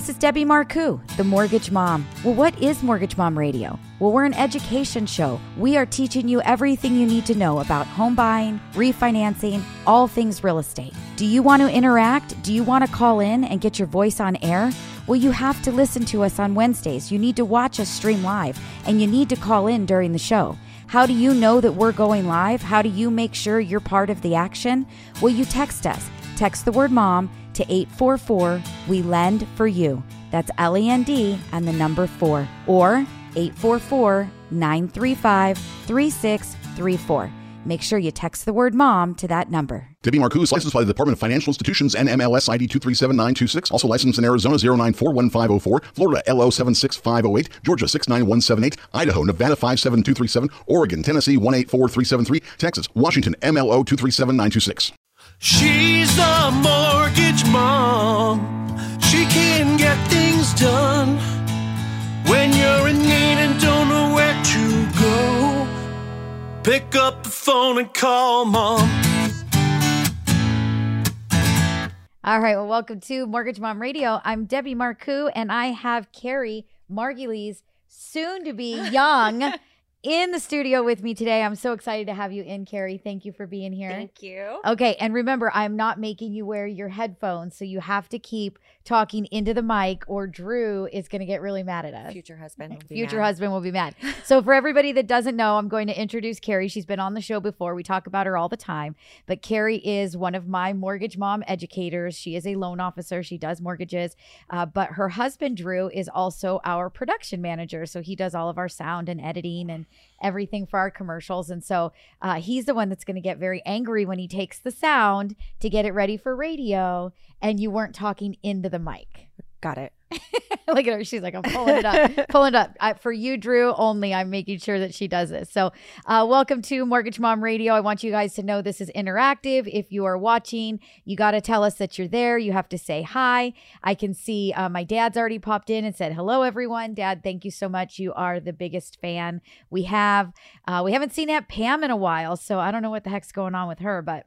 This is Debbie Marcoux, the Mortgage Mom. Well, what is Mortgage Mom Radio? Well, we're an education show. We are teaching you everything you need to know about home buying, refinancing, all things real estate. Do you want to interact? Do you want to call in and get your voice on air? Well, you have to listen to us on Wednesdays. You need to watch us stream live, and you need to call in during the show. How do you know that we're going live? How do you make sure you're part of the action? Well, you text us. Text the word MOM to 844 we lend for you. That's LEND and the number 4, or 844-935-3634. Make sure you text the word MOM to that number. Debbie Marcoux, licensed by the Department of Financial Institutions, NMLS ID 237926. Also licensed in Arizona 0941504, Florida LO 76508, Georgia 69178, Idaho, Nevada 57237, Oregon, Tennessee 184373, Texas, Washington MLO 237926. She's the mortgage mom. She can get things done when you're in need and don't know where to go. Pick up the phone and call Mom. All right, well, welcome to Mortgage Mom Radio. I'm Debbie Marcoux, and I have Carrie Margulies, soon to be Young, in the studio with me today. I'm so excited to have you in, Carrie. Thank you for being here. Thank you. Okay, and remember, I'm not making you wear your headphones, so you have to keep talking into the mic or Drew is going to get really mad at us. Future husband will be mad. So for everybody that doesn't know, I'm going to introduce Carrie. She's been on the show before. We talk about her all the time, but Carrie is one of my mortgage mom educators. She is a loan officer. She does mortgages, but her husband, Drew, is also our production manager. So he does all of our sound and editing and everything for our commercials. And so he's the one that's going to get very angry when he takes the sound to get it ready for radio and you weren't talking into the mic. Got it. Look at her. She's like, I'm pulling it up, pulling it up. For you, Drew, only I'm making sure that she does this. So welcome to Mortgage Mom Radio. I want you guys to know this is interactive. If you are watching, you got to tell us that you're there. You have to say hi. I can see my dad's already popped in and said, hello, everyone. Dad, thank you so much. You are the biggest fan we have. We haven't seen Aunt Pam in a while, so I don't know what the heck's going on with her, but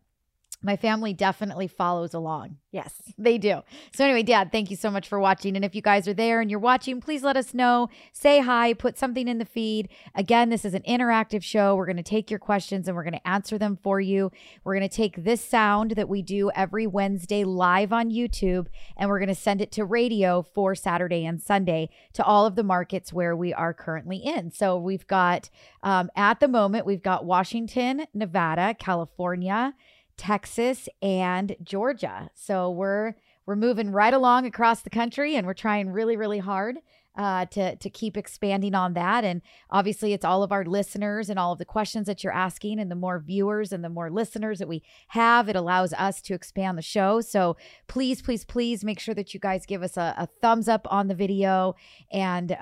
my family definitely follows along. Yes, they do. So anyway, Dad, thank you so much for watching. And if you guys are there and you're watching, please let us know. Say hi, put something in the feed. Again, this is an interactive show. We're going to take your questions and we're going to answer them for you. We're going to take this sound that we do every Wednesday live on YouTube, and we're going to send it to radio for Saturday and Sunday to all of the markets where we are currently in. So we've got, at the moment, we've got Washington, Nevada, California, Texas, and Georgia. So we're moving right along across the country, and we're trying really, really hard to keep expanding on that. And obviously, it's all of our listeners and all of the questions that you're asking, and the more viewers and the more listeners that we have, it allows us to expand the show. So please, please, please make sure that you guys give us a thumbs up on the video, and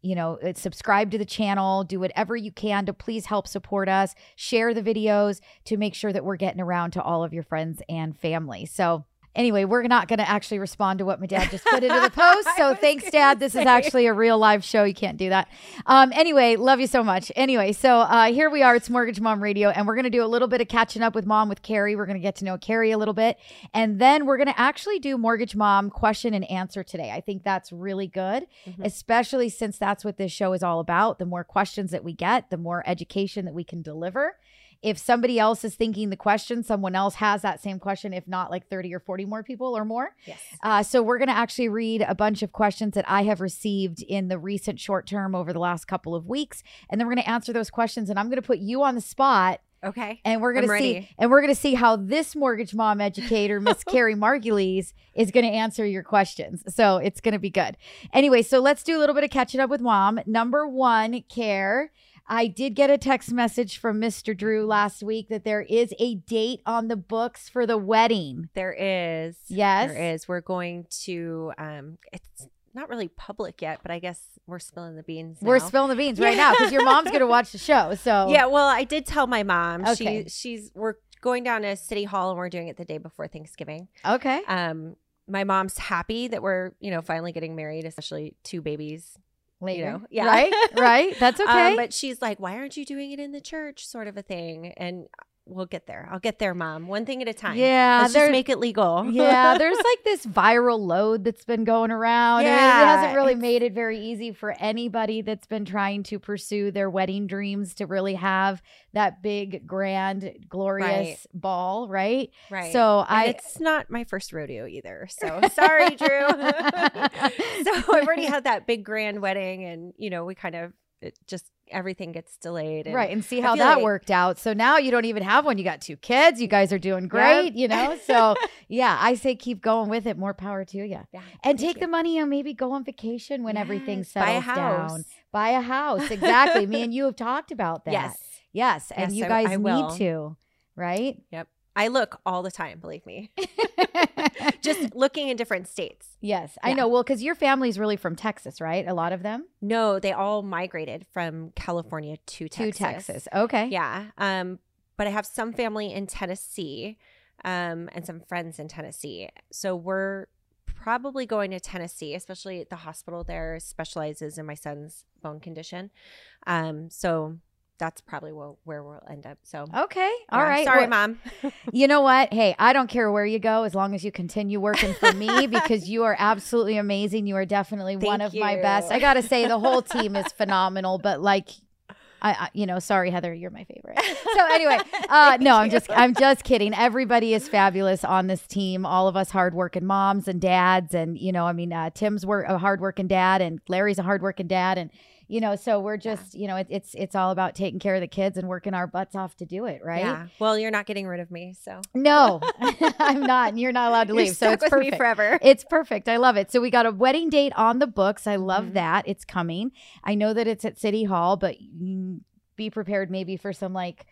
you know, subscribe to the channel, do whatever you can to please help support us, share the videos to make sure that we're getting around to all of your friends and family. So anyway, we're not going to actually respond to what my dad just put into the post. So thanks, Dad. This is actually a real live show. You can't do that. Anyway, love you so much. Anyway, so here we are. It's Mortgage Mom Radio, and we're going to do a little bit of catching up with Mom with Carrie. We're going to get to know Carrie a little bit, and then we're going to actually do Mortgage Mom question and answer today. I think that's really good, especially since that's what this show is all about. The more questions that we get, the more education that we can deliver. If somebody else is thinking the question, someone else has that same question, if not like 30 or 40 more people or more. Yes. So we're going to actually read a bunch of questions that I have received in the recent short term over the last couple of weeks. And then we're going to answer those questions, and I'm going to put you on the spot. Okay. And we're going to see how this mortgage mom educator, Miss Carrie Margulies, is going to answer your questions. So it's going to be good. Anyway, so let's do a little bit of catching up with Mom. Number one, Care. I did get a text message from Mr. Drew last week that there is a date on the books for the wedding. There is. Yes. There is. We're going to, it's not really public yet, but I guess we're spilling the beans now. We're spilling the beans right now because your mom's going to watch the show. So yeah, well, I did tell my mom. Okay. We're going down to City Hall, and we're doing it the day before Thanksgiving. Okay. My mom's happy that we're, you know, finally getting married, especially two babies later, you know? Yeah. Right? Right? That's okay. But she's like, why aren't you doing it in the church, sort of a thing? And We'll get there. I'll get there, Mom. One thing at a time. Yeah. Let's just make it legal. Yeah. There's like this viral load that's been going around. Yeah. I mean, it hasn't really made it very easy for anybody that's been trying to pursue their wedding dreams to really have that big, grand, glorious ball, right? Right. So it's not my first rodeo either. So sorry, Drew. So I already had that big, grand wedding and, you know, we kind of, it just everything gets delayed. And right. And see how that worked out. So now you don't even have one. You got two kids. You guys are doing great, you know? So yeah, I say keep going with it. More power to you. Yeah. And take the money and maybe go on vacation when everything settles down. Buy a house. Exactly. Me and you have talked about that. Yes. Yes. And you guys need to, right? Yep. I look all the time, believe me. Just looking in different states. Yes, I know. Well, because your family's really from Texas, right? A lot of them? No, they all migrated from California to Texas. To Texas, okay. Yeah, but I have some family in Tennessee and some friends in Tennessee. So we're probably going to Tennessee, especially the hospital there specializes in my son's bone condition. So that's probably where we'll end up. So okay, all right. Sorry, well, Mom. You know what? Hey, I don't care where you go as long as you continue working for me because you are absolutely amazing. You are definitely one of my best. I gotta say, the whole team is phenomenal. But like, I you know, sorry, Heather, you're my favorite. So anyway, no, I'm just kidding. Everybody is fabulous on this team. All of us hardworking moms and dads, and you know, I mean, Tim's a hardworking dad, and Larry's a hardworking dad, and you know, so we're just, you know, it's all about taking care of the kids and working our butts off to do it, right? Yeah. Well, you're not getting rid of me, so. No, I'm not. And you're not allowed to leave. So it's perfect. Me forever. It's perfect. I love it. So we got a wedding date on the books. I love that. It's coming. I know that it's at City Hall, but be prepared maybe for some like,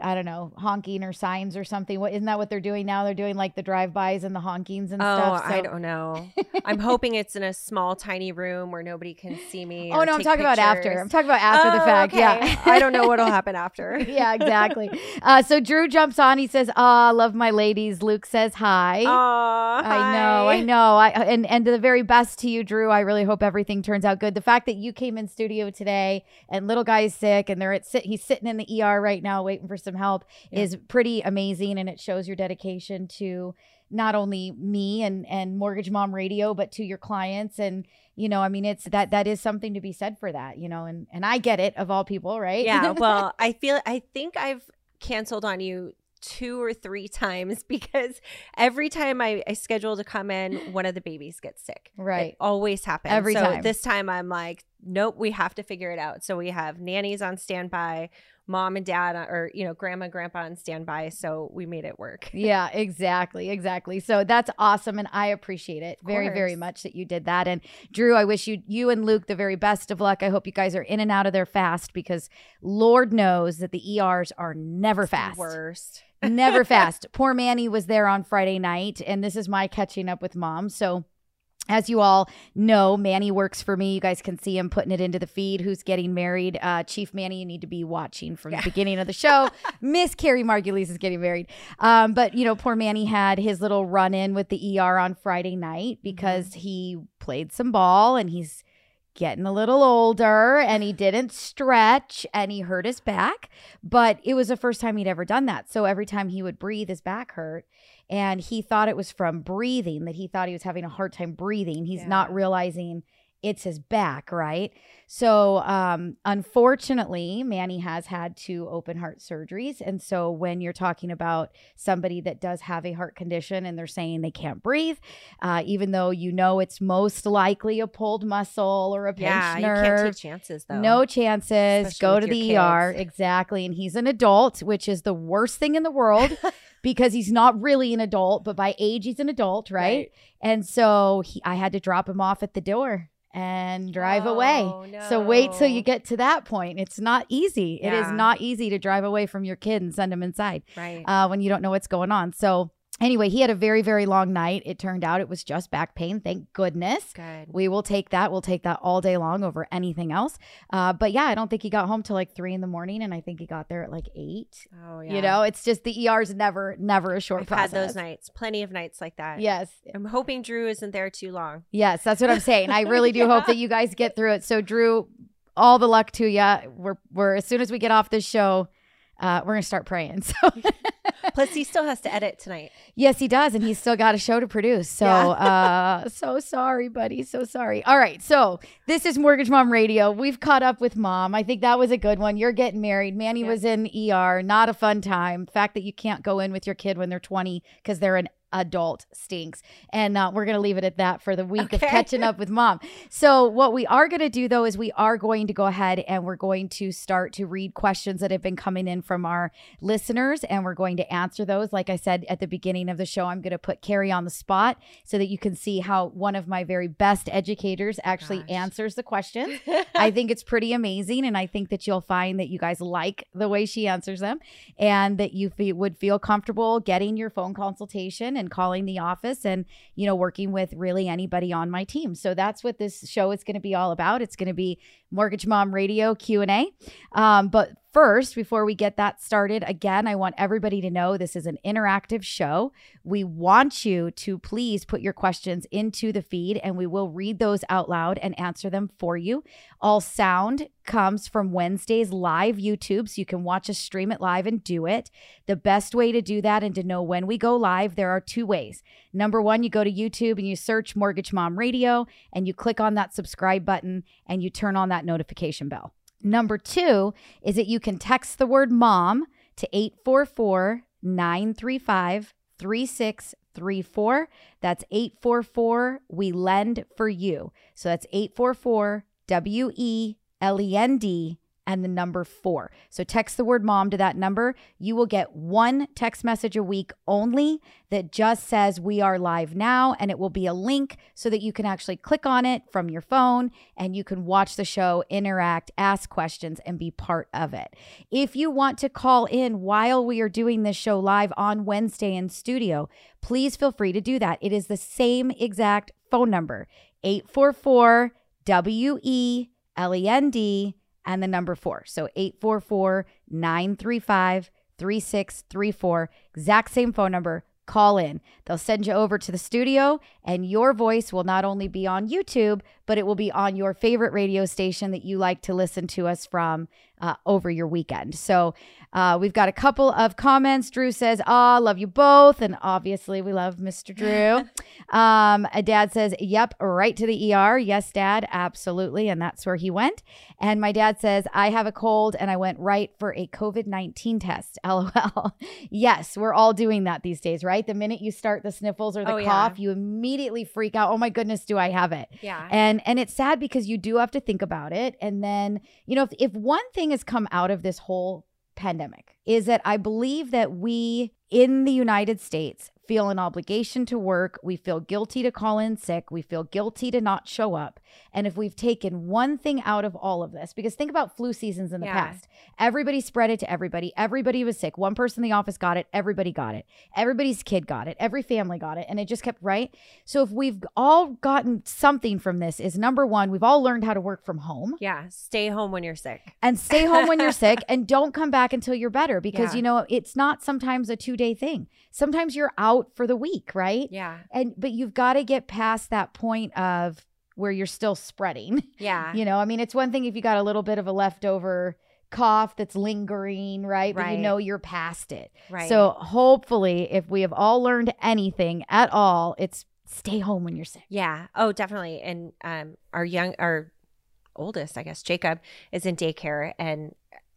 I don't know, honking or signs or something. What isn't that what they're doing now? They're doing like the drive-bys and the honkings and stuff. Oh, so. I don't know. I'm hoping it's in a small, tiny room where nobody can see me. Oh no, I'm talking about after. I'm talking about after the fact. Okay. Yeah, I don't know what'll happen after. Yeah, exactly. So Drew jumps on. He says, "Ah, love my ladies." Luke says, "Hi." Aww, I know. And the very best to you, Drew. I really hope everything turns out good. The fact that you came in studio today and little guy's sick and he's sitting in the ER right now waiting for some help is pretty amazing, and it shows your dedication to not only me and Mortgage Mom Radio, but to your clients. And you know, I mean, it's that is something to be said for that, you know, and I get it, of all people, right? Yeah. Well, I think I've canceled on you 2 or 3 times because every time I schedule to come in, one of the babies gets sick. Right. It always happens. Every time. This time I'm like, nope, we have to figure it out. So we have nannies on standby, mom and dad, or, you know, grandma and grandpa on standby. So we made it work. Yeah, exactly. Exactly. So that's awesome. And I appreciate it very, very much that you did that. And Drew, I wish you and Luke the very best of luck. I hope you guys are in and out of there fast because Lord knows that the ERs are never fast. Worst. Never fast. Poor Manny was there on Friday night, and this is my catching up with Mom. So as you all know, Manny works for me. You guys can see him putting it into the feed. Who's getting married? Chief Manny, you need to be watching from the beginning of the show. Miss Carrie Margulies is getting married. But, you know, poor Manny had his little run-in with the ER on Friday night because he played some ball and he's getting a little older and he didn't stretch and he hurt his back, but it was the first time he'd ever done that. So every time he would breathe, his back hurt. And he thought it was from breathing, that he thought he was having a hard time breathing. He's not realizing it's his back, right? So unfortunately, Manny has had 2 open heart surgeries. And so when you're talking about somebody that does have a heart condition and they're saying they can't breathe, even though you know it's most likely a pulled muscle or a pinched nerve. You can't take chances though. No chances. Especially go to the ER. Exactly. And he's an adult, which is the worst thing in the world. Because he's not really an adult, but by age, he's an adult, right? And so I had to drop him off at the door and drive away. No. So wait till you get to that point. It's not easy. Yeah. It is not easy to drive away from your kid and send him inside when you don't know what's going on. So anyway, he had a very, very long night. It turned out it was just back pain. Thank goodness. Good. We will take that. We'll take that all day long over anything else. But yeah, I don't think he got home till like 3 in the morning. And I think he got there at like 8. Oh, yeah. You know, it's just the ER's never a short process. I've had those nights. Plenty of nights like that. Yes. I'm hoping Drew isn't there too long. Yes, that's what I'm saying. I really do hope that you guys get through it. So Drew, all the luck to you. We're as soon as we get off this show, We're going to start praying. So, plus he still has to edit tonight. Yes, he does. And he's still got a show to produce. So, yeah. So sorry, buddy. So sorry. All right. So this is Mortgage Mom Radio. We've caught up with Mom. I think that was a good one. You're getting married. Manny was in ER. Not a fun time. Fact that you can't go in with your kid when they're 20 because they're an adult stinks. And we're going to leave it at that for the week of catching up with Mom. So what we are going to do, though, is we are going to go ahead and we're going to start to read questions that have been coming in from our listeners. And we're going to answer those. Like I said at the beginning of the show, I'm going to put Carrie on the spot so that you can see how one of my very best educators actually answers the question. I think it's pretty amazing. And I think that you'll find that you guys like the way she answers them and that you would feel comfortable getting your phone consultation and calling the office and, you know, working with really anybody on my team. So that's what this show is going to be all about. It's going to be Mortgage Mom Radio Q&A. But first, before we get that started, again, I want everybody to know this is an interactive show. We want you to please put your questions into the feed and we will read those out loud and answer them for you. All sound comes from Wednesday's live YouTube, so you can watch us stream it live and do it. The best way to do that and to know when we go live, there are two ways. Number one, you go to YouTube and you search Mortgage Mom Radio and you click on that subscribe button and you turn on that notification bell. Number two is that you can text the word MOM to 844-935-3634. That's 844-WE-LEND-FOR-YOU. So that's 844-WELEND and the number 4. So text the word MOM to that number. You will get one text message a week only that just says we are live now, and it will be a link so that you can actually click on it from your phone and you can watch the show, interact, ask questions, and be part of it. If you want to call in while we are doing this show live on Wednesday in studio, please feel free to do that. It is the same exact phone number, 844-WELEND and the number 4. So 844-935-3634, exact same phone number. Call in. They'll send you over to the studio and your voice will not only be on YouTube, but it will be on your favorite radio station that you like to listen to us from over your weekend. So we've got a couple of comments. Drew says, "Ah, love you both." And obviously we love Mr. Drew. A dad says, "Yep, right to the ER. Yes, Dad, absolutely." And that's where he went. And my dad says, "I have a cold and I went right for a COVID-19 test. LOL." Yes, we're all doing that these days, right? Right? The minute you start the sniffles or the cough, you immediately freak out. Oh my goodness, do I have it? Yeah. And it's sad because you do have to think about it. And then, you know, if one thing has come out of this whole pandemic is that I believe that we in the United States feel an obligation to work. We feel guilty to call in sick. We feel guilty to not show up. And if we've taken one thing out of all of this, because think about flu seasons in the past, everybody spread it to everybody. Everybody was sick. One person in the office got it. Everybody got it. Everybody's kid got it. Every family got it. And it just kept So if we've all gotten something from this is number one, we've all learned how to work from home. Yeah. Stay home when you're sick. And stay home when you're sick and don't come back until you're better because, you know, it's not sometimes a 2-day thing. Sometimes you're out for the week, right? Yeah. And but you've got to get past that point of where you're still spreading. Yeah. You know, I mean, it's one thing if you got a little bit of a leftover cough that's lingering, right? But you know you're past it. Right. So hopefully if we have all learned anything at all, it's stay home when you're sick. Yeah. Oh, definitely. And our oldest, I guess, Jacob, is in daycare, and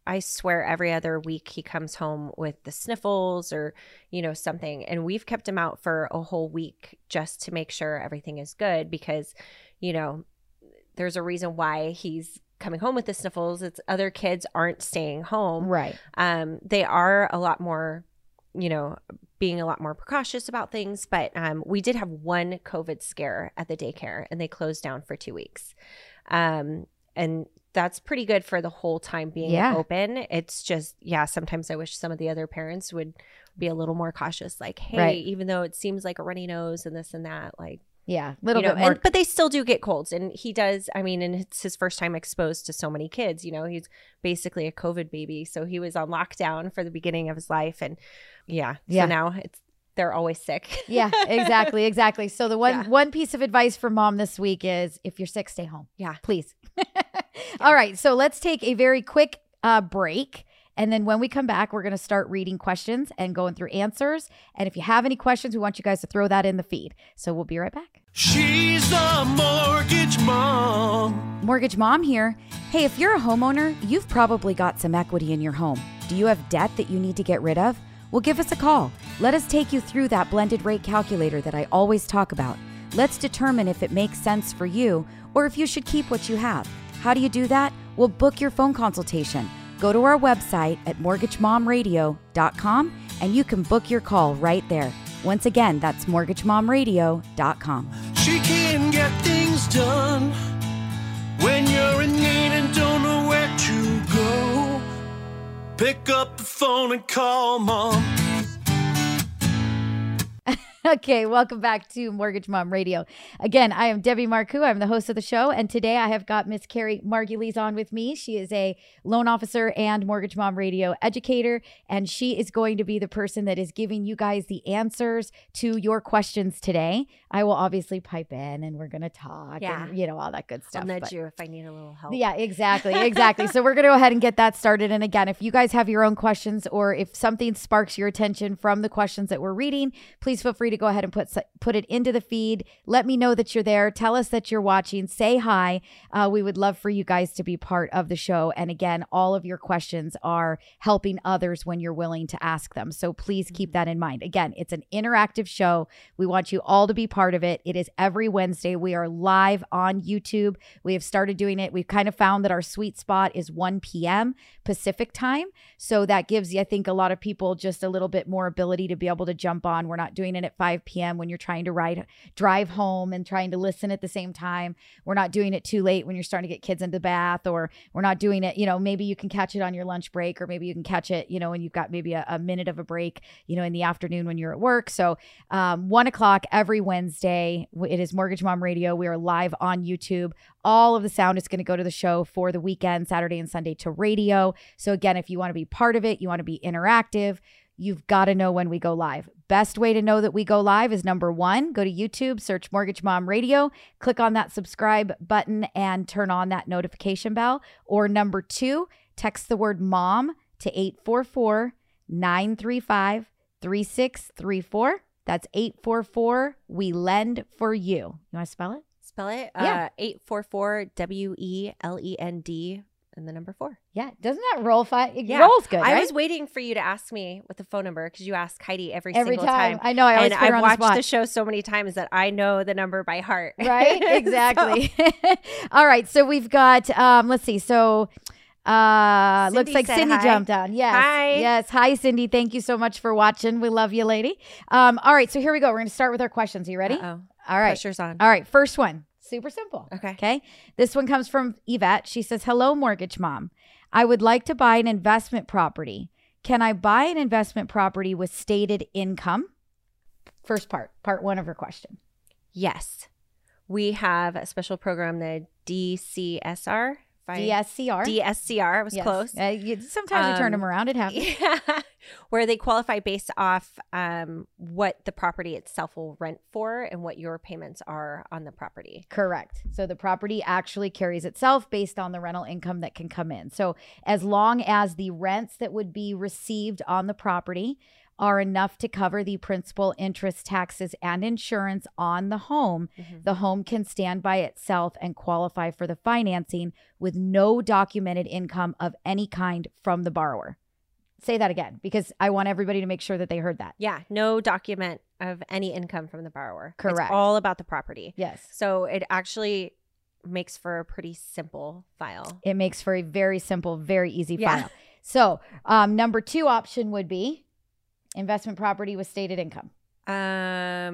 I swear every other week he comes home with the sniffles or, you know, something. And we've kept him out for a whole week just to make sure everything is good because, you know, there's a reason why he's coming home with the sniffles. It's other kids aren't staying home. Right. They are a lot more, you know, being a lot more precautious about things. But we did have one COVID scare at the daycare and they closed down for 2 weeks. And that's pretty good for the whole time being open. It's just, sometimes I wish some of the other parents would be a little more cautious. Like, hey, even though it seems like a runny nose and this and that, like. Yeah, a little bit more. But they still do get colds. And he does, I mean, and it's his first time exposed to so many kids. You know, he's basically a COVID baby. So he was on lockdown for the beginning of his life. And so now it's. They're always sick. Yeah, exactly. Exactly. So the one piece of advice for Mom this week is if you're sick, stay home. Yeah. Please. All right. So let's take a very quick break. And then when we come back, we're going to start reading questions and going through answers. And if you have any questions, we want you guys to throw that in the feed. So we'll be right back. She's the Mortgage Mom. Mortgage Mom here. Hey, if you're a homeowner, you've probably got some equity in your home. Do you have debt that you need to get rid of? Well, give us a call. Let us take you through that blended rate calculator that I always talk about. Let's determine if it makes sense for you or if you should keep what you have. How do you do that? Well, book your phone consultation. Go to our website at mortgagemomradio.com and you can book your call right there. Once again, that's mortgagemomradio.com. She can get things done when you're in need and don't know where to go. Pick up the phone and call Mom. Okay, welcome back to Mortgage Mom Radio. Again, I am Debbie Marcoux. I'm the host of the show. And today I have got Miss Carrie Margulies on with me. She is a loan officer and Mortgage Mom Radio educator. And she is going to be the person that is giving you guys the answers to your questions today. I will obviously pipe in and we're going to talk and, you know, all that good stuff. I'll nudge you if I need a little help. Yeah, exactly. Exactly. So we're going to go ahead and get that started. And again, if you guys have your own questions or if something sparks your attention from the questions that we're reading, please feel free to go ahead and put it into the feed. Let me know that you're there. Tell us that you're watching. Say hi. We would love for you guys to be part of the show. And again, all of your questions are helping others when you're willing to ask them. So please keep that in mind. Again, it's an interactive show. We want you all to be part of it. It is every Wednesday. We are live on YouTube. We have started doing it. We've kind of found that our sweet spot is 1 p.m. Pacific time. So that gives you, I think, a lot of people just a little bit more ability to be able to jump on. We're not doing it at 5 p.m. when you're trying to drive home and trying to listen at the same time. We're not doing it too late when you're starting to get kids into the bath, or we're not doing it, you know, maybe you can catch it on your lunch break, or maybe you can catch it, you know, when you've got maybe a minute of a break, you know, in the afternoon when you're at work. So 1 o'clock every Wednesday, it is Mortgage Mom Radio. We are live on YouTube. All of the sound is going to go to the show for the weekend, Saturday and Sunday to radio. So again, if you want to be part of it, you want to be interactive, you've got to know when we go live. Best way to know that we go live is number one, go to YouTube, search Mortgage Mom Radio, click on that subscribe button and turn on that notification bell. Or number two, text the word MOM to 844-935-3634. That's 844 We Lend For You. You want to spell it? Spell it? Yeah. 844 WELEND. And the number 4. Yeah. Doesn't that roll fine? It rolls good, right? I was waiting for you to ask me what the phone number, because you ask Heidi every single time. I know. I always put her on the spot. And I've watched the show so many times that I know the number by heart. Right? Exactly. All right. So we've got, let's see. So looks like Cindy jumped on. Yes. Hi. Yes. Hi, Cindy. Thank you so much for watching. We love you, lady. All right. So here we go. We're going to start with our questions. Are you ready? Uh-oh. All right. Pressure's on. All right. First one. Super simple. Okay. Okay. This one comes from Yvette. She says, hello, Mortgage Mom. I would like to buy an investment property. Can I buy an investment property with stated income? First part one of her question. Yes. We have a special program, the DSCR. DSCR. Close. Sometimes we turn them around. It happens. Yeah. Where they qualify based off what the property itself will rent for and what your payments are on the property. Correct. So the property actually carries itself based on the rental income that can come in. So as long as the rents that would be received on the property are enough to cover the principal, interest, taxes, and insurance on the home, the home can stand by itself and qualify for the financing with no documented income of any kind from the borrower. Say that again, because I want everybody to make sure that they heard that. Yeah, no document of any income from the borrower. Correct. It's all about the property. Yes. So it actually makes for a pretty simple file. It makes for a very simple, very easy file. So number two option would be investment property with stated income. I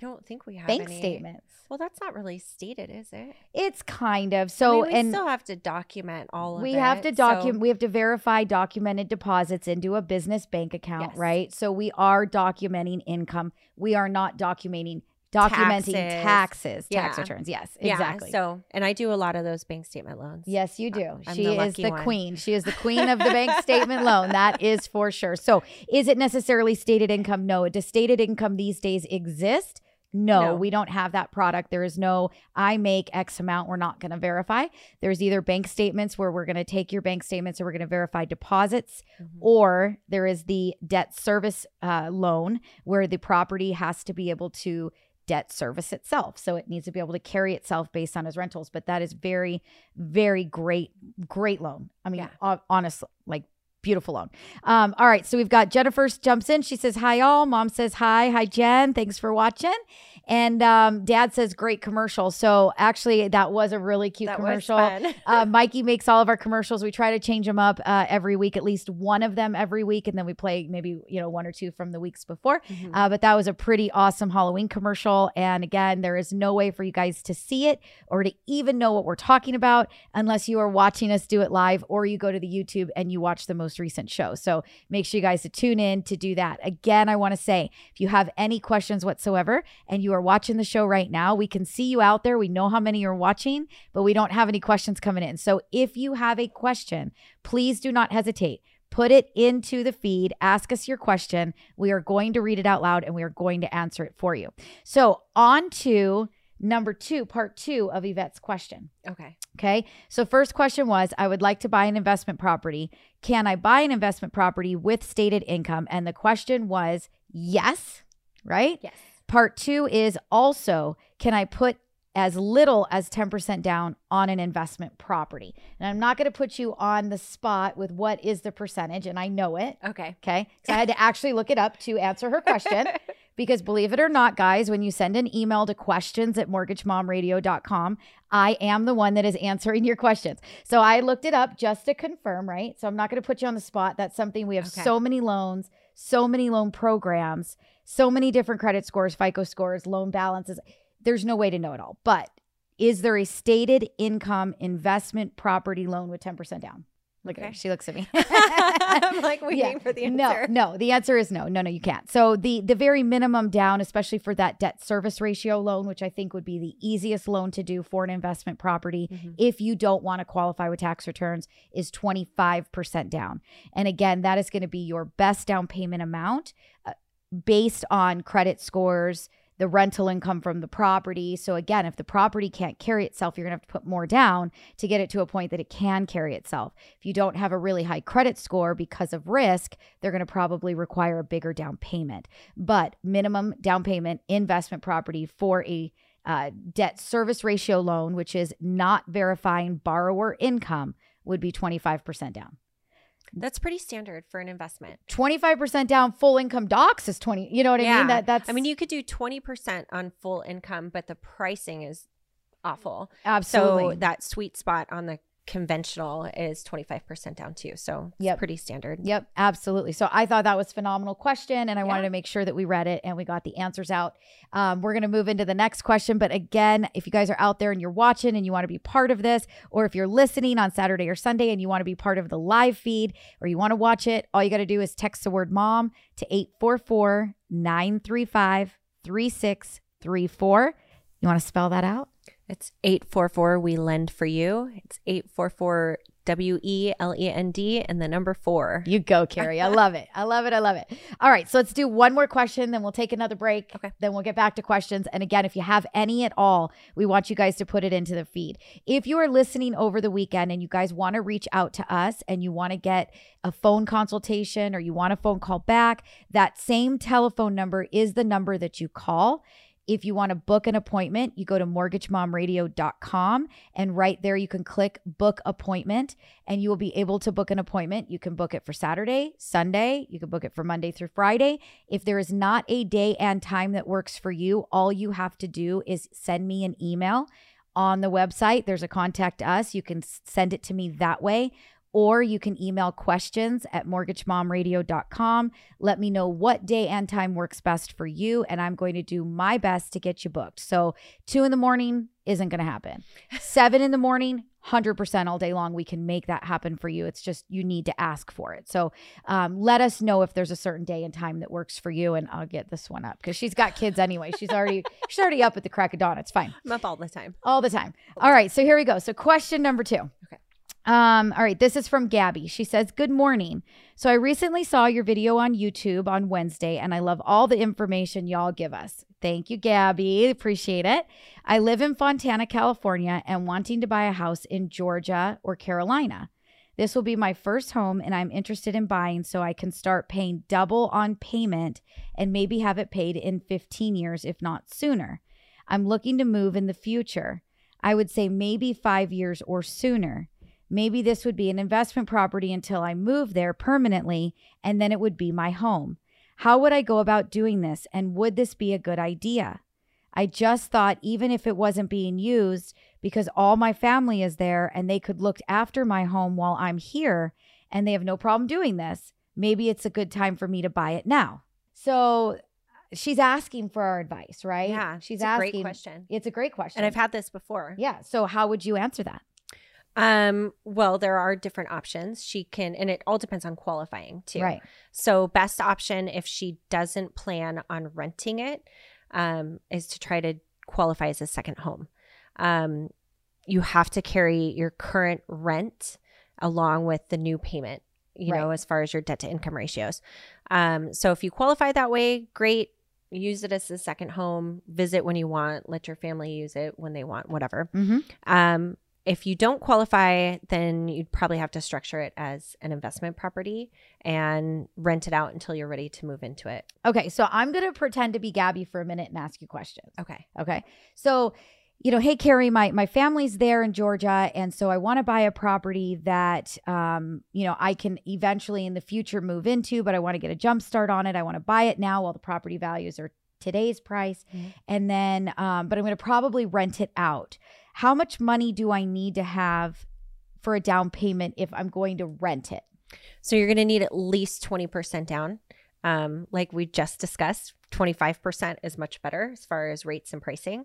don't think we have bank statements. Well, that's not really stated, is it? It's kind of. So I mean, we still have to document all of it. We have to document. We have to verify documented deposits into a business bank account, right? So we are documenting income. We are not documenting taxes, tax returns. Yes, exactly. So, and I do a lot of those bank statement loans. Yes, you do. She is the queen. She is the queen of the bank statement loan. That is for sure. So is it necessarily stated income? No. Does stated income these days exist? No, we don't have that product. There is no, I make X amount, we're not going to verify. There's either bank statements where we're going to take your bank statements and we're going to verify deposits, or there is the debt service loan where the property has to be able to debt service itself. So it needs to be able to carry itself based on his rentals. But that is very, very great, great loan. I mean, honestly, like, beautiful loan. All right. So we've got Jennifer jumps in. She says, hi, all. Mom says, hi. Hi, Jen. Thanks for watching. And Dad says, great commercial. So actually, that was a really cute commercial. Mikey makes all of our commercials. We try to change them up every week, at least one of them every week. And then we play maybe, you know, one or two from the weeks before. But that was a pretty awesome Halloween commercial. And again, there is no way for you guys to see it or to even know what we're talking about unless you are watching us do it live or you go to the YouTube and you watch the most recent show. So make sure you guys to tune in to do that. Again, I want to say, if you have any questions whatsoever and you are watching the show right now, we can see you out there. We know how many you're watching, but we don't have any questions coming in. So if you have a question, please do not hesitate. Put it into the feed. Ask us your question. We are going to read it out loud and we are going to answer it for you. So on to number two, part two of Yvette's question. Okay. Okay. So first question was, I would like to buy an investment property. Can I buy an investment property with stated income? And the question was, yes, right? Yes. Part two is also, can I put as little as 10% down on an investment property? And I'm not going to put you on the spot with what is the percentage, and I know it. Okay. Okay. So I had to actually look it up to answer her question. Because believe it or not, guys, when you send an email to questions@mortgagemomradio.com, I am the one that is answering your questions. So I looked it up just to confirm, right? So I'm not going to put you on the spot. That's something we have so many loans, so many loan programs, so many different credit scores, FICO scores, loan balances. There's no way to know it all. But is there a stated income investment property loan with 10% down? Look at her. She looks at me. I'm like waiting for the answer. No, the answer is no. No, you can't. So the very minimum down, especially for that debt service ratio loan, which I think would be the easiest loan to do for an investment property, if you don't want to qualify with tax returns, is 25% down. And again, that is going to be your best down payment amount based on credit scores, the rental income from the property. So again, if the property can't carry itself, you're gonna have to put more down to get it to a point that it can carry itself. If you don't have a really high credit score because of risk, they're gonna probably require a bigger down payment. But minimum down payment investment property for a debt service ratio loan, which is not verifying borrower income, would be 25% down. That's pretty standard for an investment. 25% down full income docs is 20. You know what I mean? That's. I mean, you could do 20% on full income, but the pricing is awful. Absolutely. So that sweet spot on the conventional is 25% down too. So it's pretty standard. Yep, absolutely. So I thought that was a phenomenal question, and I wanted to make sure that we read it and we got the answers out. We're going to move into the next question. But again, if you guys are out there and you're watching and you want to be part of this, or if you're listening on Saturday or Sunday and you want to be part of the live feed or you want to watch it, all you got to do is text the word MOM to 844-935-3634. You want to spell that out? It's 844 We Lend For You. It's 844 WELEND and the number 4. You go, Carrie. I love it. I love it. I love it. All right. So let's do one more question. Then we'll take another break. Okay. Then we'll get back to questions. And again, if you have any at all, we want you guys to put it into the feed. If you are listening over the weekend and you guys want to reach out to us and you want to get a phone consultation or you want a phone call back, that same telephone number is the number that you call. If you want to book an appointment, you go to mortgagemomradio.com, and right there you can click book appointment and you will be able to book an appointment. You can book it for Saturday, Sunday. You can book it for Monday through Friday. If there is not a day and time that works for you, all you have to do is send me an email on the website. There's a contact us. You can send it to me that way. Or you can email questions@mortgagemomradio.com. Let me know what day and time works best for you, and I'm going to do my best to get you booked. So 2 in the morning isn't going to happen. 7 in the morning, 100% all day long. We can make that happen for you. It's just you need to ask for it. So let us know if there's a certain day and time that works for you, and I'll get this one up because she's got kids anyway. She's already up at the crack of dawn. It's fine. I'm up all the time. All the time. All right. So here we go. So question number 2. Okay. All right, this is from Gabby. She says, good morning. So I recently saw your video on YouTube on Wednesday, and I love all the information y'all give us. Thank you, Gabby. Appreciate it. I live in Fontana, California, and wanting to buy a house in Georgia or Carolina. This will be my first home, and I'm interested in buying so I can start paying double on payment and maybe have it paid in 15 years, if not sooner. I'm looking to move in the future. I would say maybe 5 years or sooner. Maybe this would be an investment property until I move there permanently, and then it would be my home. How would I go about doing this, and would this be a good idea? I just thought even if it wasn't being used, because all my family is there and they could look after my home while I'm here and they have no problem doing this, maybe it's a good time for me to buy it now. So she's asking for our advice, right? Yeah, she's asking. It's a great question. It's a great question. And I've had this before. Yeah. So how would you answer that? Well, there are different options she can, and it all depends on qualifying too. Right. So best option if she doesn't plan on renting it, is to try to qualify as a second home. You have to carry your current rent along with the new payment, you know, as far as your debt to income ratios. So if you qualify that way, great. Use it as a second home, visit when you want, let your family use it when they want, whatever. Mm-hmm. If you don't qualify, then you'd probably have to structure it as an investment property and rent it out until you're ready to move into it. Okay, so I'm going to pretend to be Gabby for a minute and ask you questions. Okay. Okay. So, you know, hey, Carrie, my family's there in Georgia, and so I want to buy a property that, you know, I can eventually in the future move into, but I want to get a jump start on it. I want to buy it now while the property values are today's price. Mm-hmm. And then, but I'm going to probably rent it out. How much money do I need to have for a down payment if I'm going to rent it? So you're going to need at least 20% down. Like we just discussed, 25% is much better as far as rates and pricing.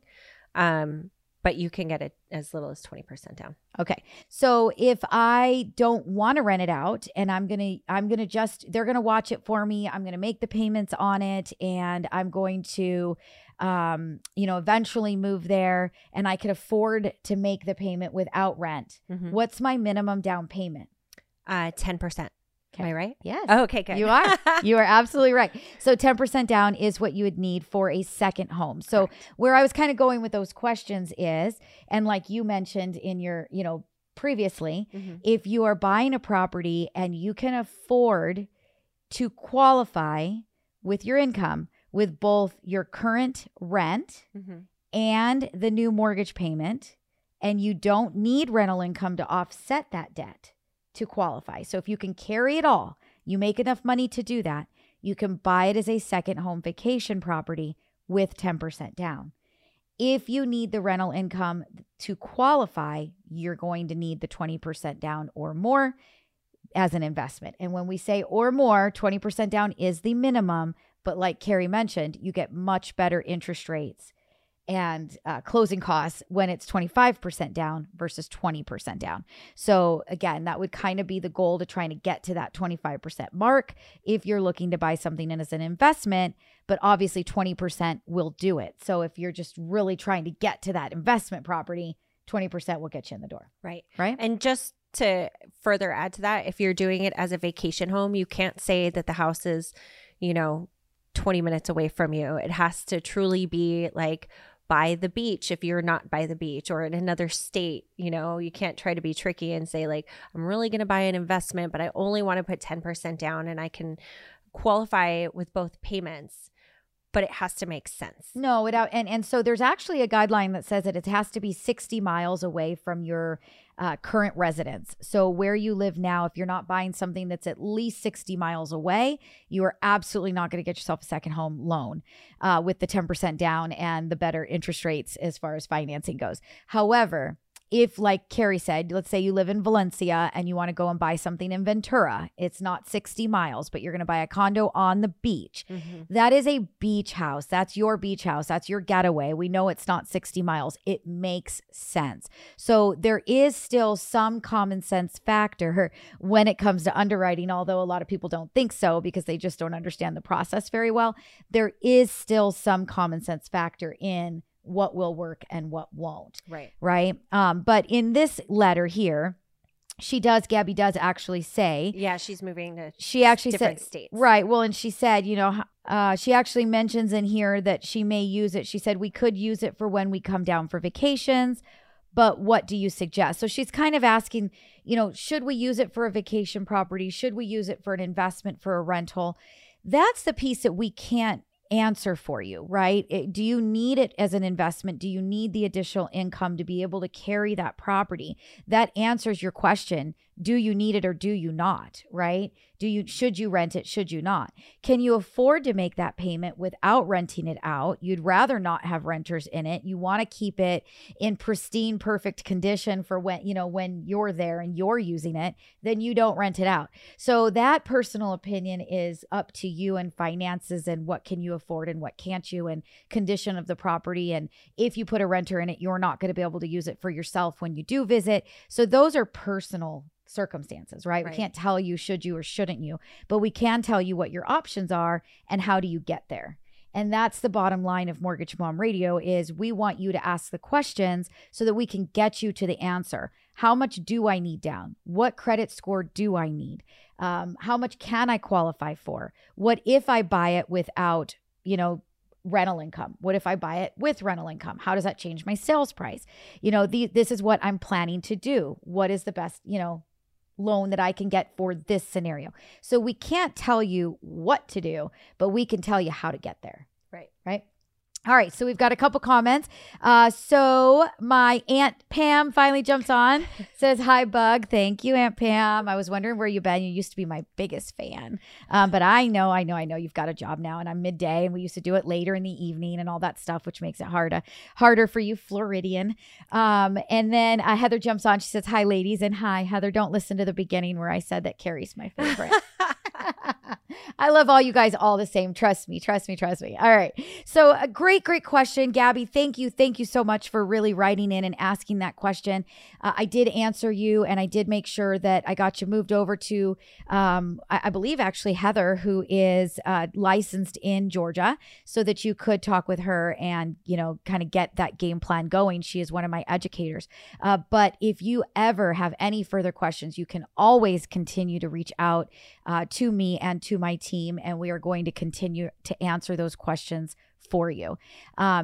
But you can get it as little as 20% down. Okay. So if I don't want to rent it out and I'm going to just, they're going to watch it for me. I'm going to make the payments on it, and I'm going to, you know, eventually move there, and I could afford to make the payment without rent. Mm-hmm. What's my minimum down payment? 10%. Okay. Am I right? Yes. Oh, okay, good. You are. You are absolutely right. So 10% down is what you would need for a second home. So correct. Where I was kind of going with those questions is, and like you mentioned in your, you know, previously, mm-hmm. if you are buying a property and you can afford to qualify with your income, with both your current rent mm-hmm. and the new mortgage payment, and you don't need rental income to offset that debt to qualify. So if you can carry it all, you make enough money to do that, you can buy it as a second home vacation property with 10% down. If you need the rental income to qualify, you're going to need the 20% down or more as an investment. And when we say or more, 20% down is the minimum. But like Carrie mentioned, you get much better interest rates and closing costs when it's 25% down versus 20% down. So again, that would kind of be the goal, to trying to get to that 25% mark if you're looking to buy something in as an investment, but obviously 20% will do it. So if you're just really trying to get to that investment property, 20% will get you in the door. Right. Right. And just to further add to that, if you're doing it as a vacation home, you can't say that the house is, you know, 20 minutes away from you. It has to truly be like by the beach if you're not by the beach, or in another state. You know, you can't try to be tricky and say like, I'm really going to buy an investment, but I only want to put 10% down and I can qualify with both payments, but it has to make sense. No, it and so there's actually a guideline that says that it has to be 60 miles away from your current residence. So where you live now, if you're not buying something that's at least 60 miles away, you are absolutely not going to get yourself a second home loan with the 10% down and the better interest rates as far as financing goes. However, if, like Carrie said, let's say you live in Valencia and you want to go and buy something in Ventura, it's not 60 miles, but you're going to buy a condo on the beach. Mm-hmm. That is a beach house. That's your beach house. That's your getaway. We know it's not 60 miles. It makes sense. So there is still some common sense factor when it comes to underwriting, although a lot of people don't think so because they just don't understand the process very well. There is still some common sense factor in what will work and what won't. Right. Right. But in this letter here, She does. Gabby does actually say. Yeah, she's moving to different states. Right. Well, and she said, you know, she actually mentions in here that she may use it. She said, we could use it for when we come down for vacations, but what do you suggest? So she's kind of asking, you know, should we use it for a vacation property? Should we use it for an investment, for a rental? That's the piece that we can't answer for you, right? Do you need it as an investment? Do you need the additional income to be able to carry that property? That answers your question. Do you need it or do you not, right? Should you rent it? Should you not? Can you afford to make that payment without renting it out? You'd rather not have renters in it. You want to keep it in pristine, perfect condition for when, you know, when you're there and you're using it, then you don't rent it out. So that personal opinion is up to you and finances and what can you afford and what can't you and condition of the property. And if you put a renter in it, you're not going to be able to use it for yourself when you do visit. So those are personal circumstances, right? We can't tell you should you or shouldn't you, but we can tell you what your options are and how do you get there. And that's the bottom line of Mortgage Mom Radio is we want you to ask the questions so that we can get you to the answer. How much do I need down? What credit score do I need? How much can I qualify for? What if I buy it without, you know, rental income? What if I buy it with rental income? How does that change my sales price? You know, this is what I'm planning to do. What is the best, you know, loan that I can get for this scenario. So we can't tell you what to do, but we can tell you how to get there. Right. All right. So we've got a couple comments. So my Aunt Pam finally jumps on, says, hi, Bug. Thank you, Aunt Pam. I was wondering where you've been. You used to be my biggest fan. But I know you've got a job now and I'm midday and we used to do it later in the evening and all that stuff, which makes it harder for you, Floridian. And then Heather jumps on. She says, hi, ladies. And hi, Heather. Don't listen to the beginning where I said that Carrie's my favorite. I love all you guys all the same. Trust me. All right. So a great question, Gabby. Thank you so much for really writing in and asking that question. I did answer you and I did make sure that I got you moved over to, I believe actually Heather, who is licensed in Georgia, so that you could talk with her and, you know, kind of get that game plan going. She is one of my educators. But if you ever have any further questions, you can always continue to reach out to me and to my team, and we are going to continue to answer those questions for you.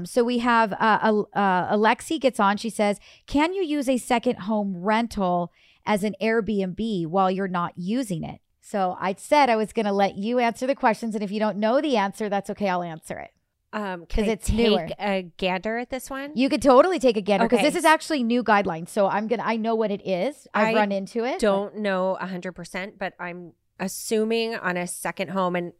So we have Alexi gets on. She says, can you use a second home rental as an Airbnb while you're not using it? So I said I was going to let you answer the questions. And if you don't know the answer, that's okay. I'll answer it. Because it's newer. A gander at this one? You could totally take a gander because this is actually new guidelines. So I know what it is. I've run into it. Don't know 100%, but I'm assuming on a second home, and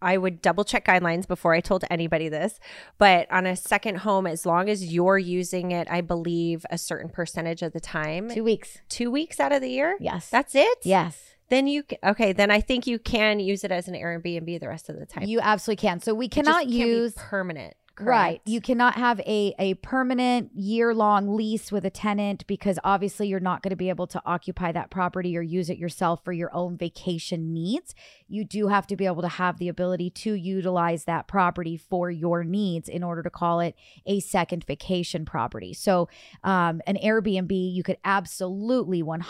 I would double check guidelines before I told anybody this, but on a second home, as long as you're using it, I believe a certain percentage of the time. 2 weeks. 2 weeks out of the year? Yes. That's it? Yes. Then you can, then I think you can use it as an Airbnb the rest of the time. You absolutely can. So we cannot use permanent. Correct. Right. You cannot have a permanent year-long lease with a tenant because obviously you're not going to be able to occupy that property or use it yourself for your own vacation needs. You do have to be able to have the ability to utilize that property for your needs in order to call it a second vacation property. So an Airbnb, you could absolutely 100%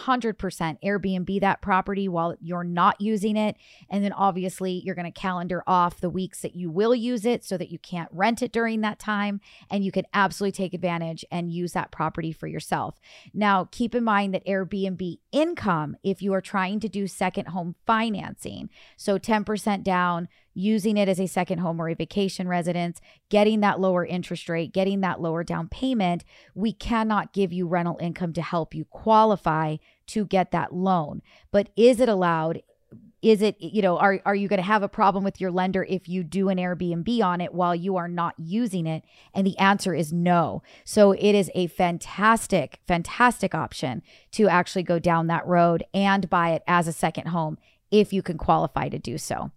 Airbnb that property while you're not using it. And then obviously you're going to calendar off the weeks that you will use it so that you can't rent it during that time, and you can absolutely take advantage and use that property for yourself. Now, keep in mind that Airbnb income, if you are trying to do second home financing, so 10% down, using it as a second home or a vacation residence, getting that lower interest rate, getting that lower down payment, we cannot give you rental income to help you qualify to get that loan. But is it allowed? Is it, you know, are you going to have a problem with your lender if you do an Airbnb on it while you are not using it? And the answer is no. So it is a fantastic, fantastic option to actually go down that road and buy it as a second home if you can qualify to do so.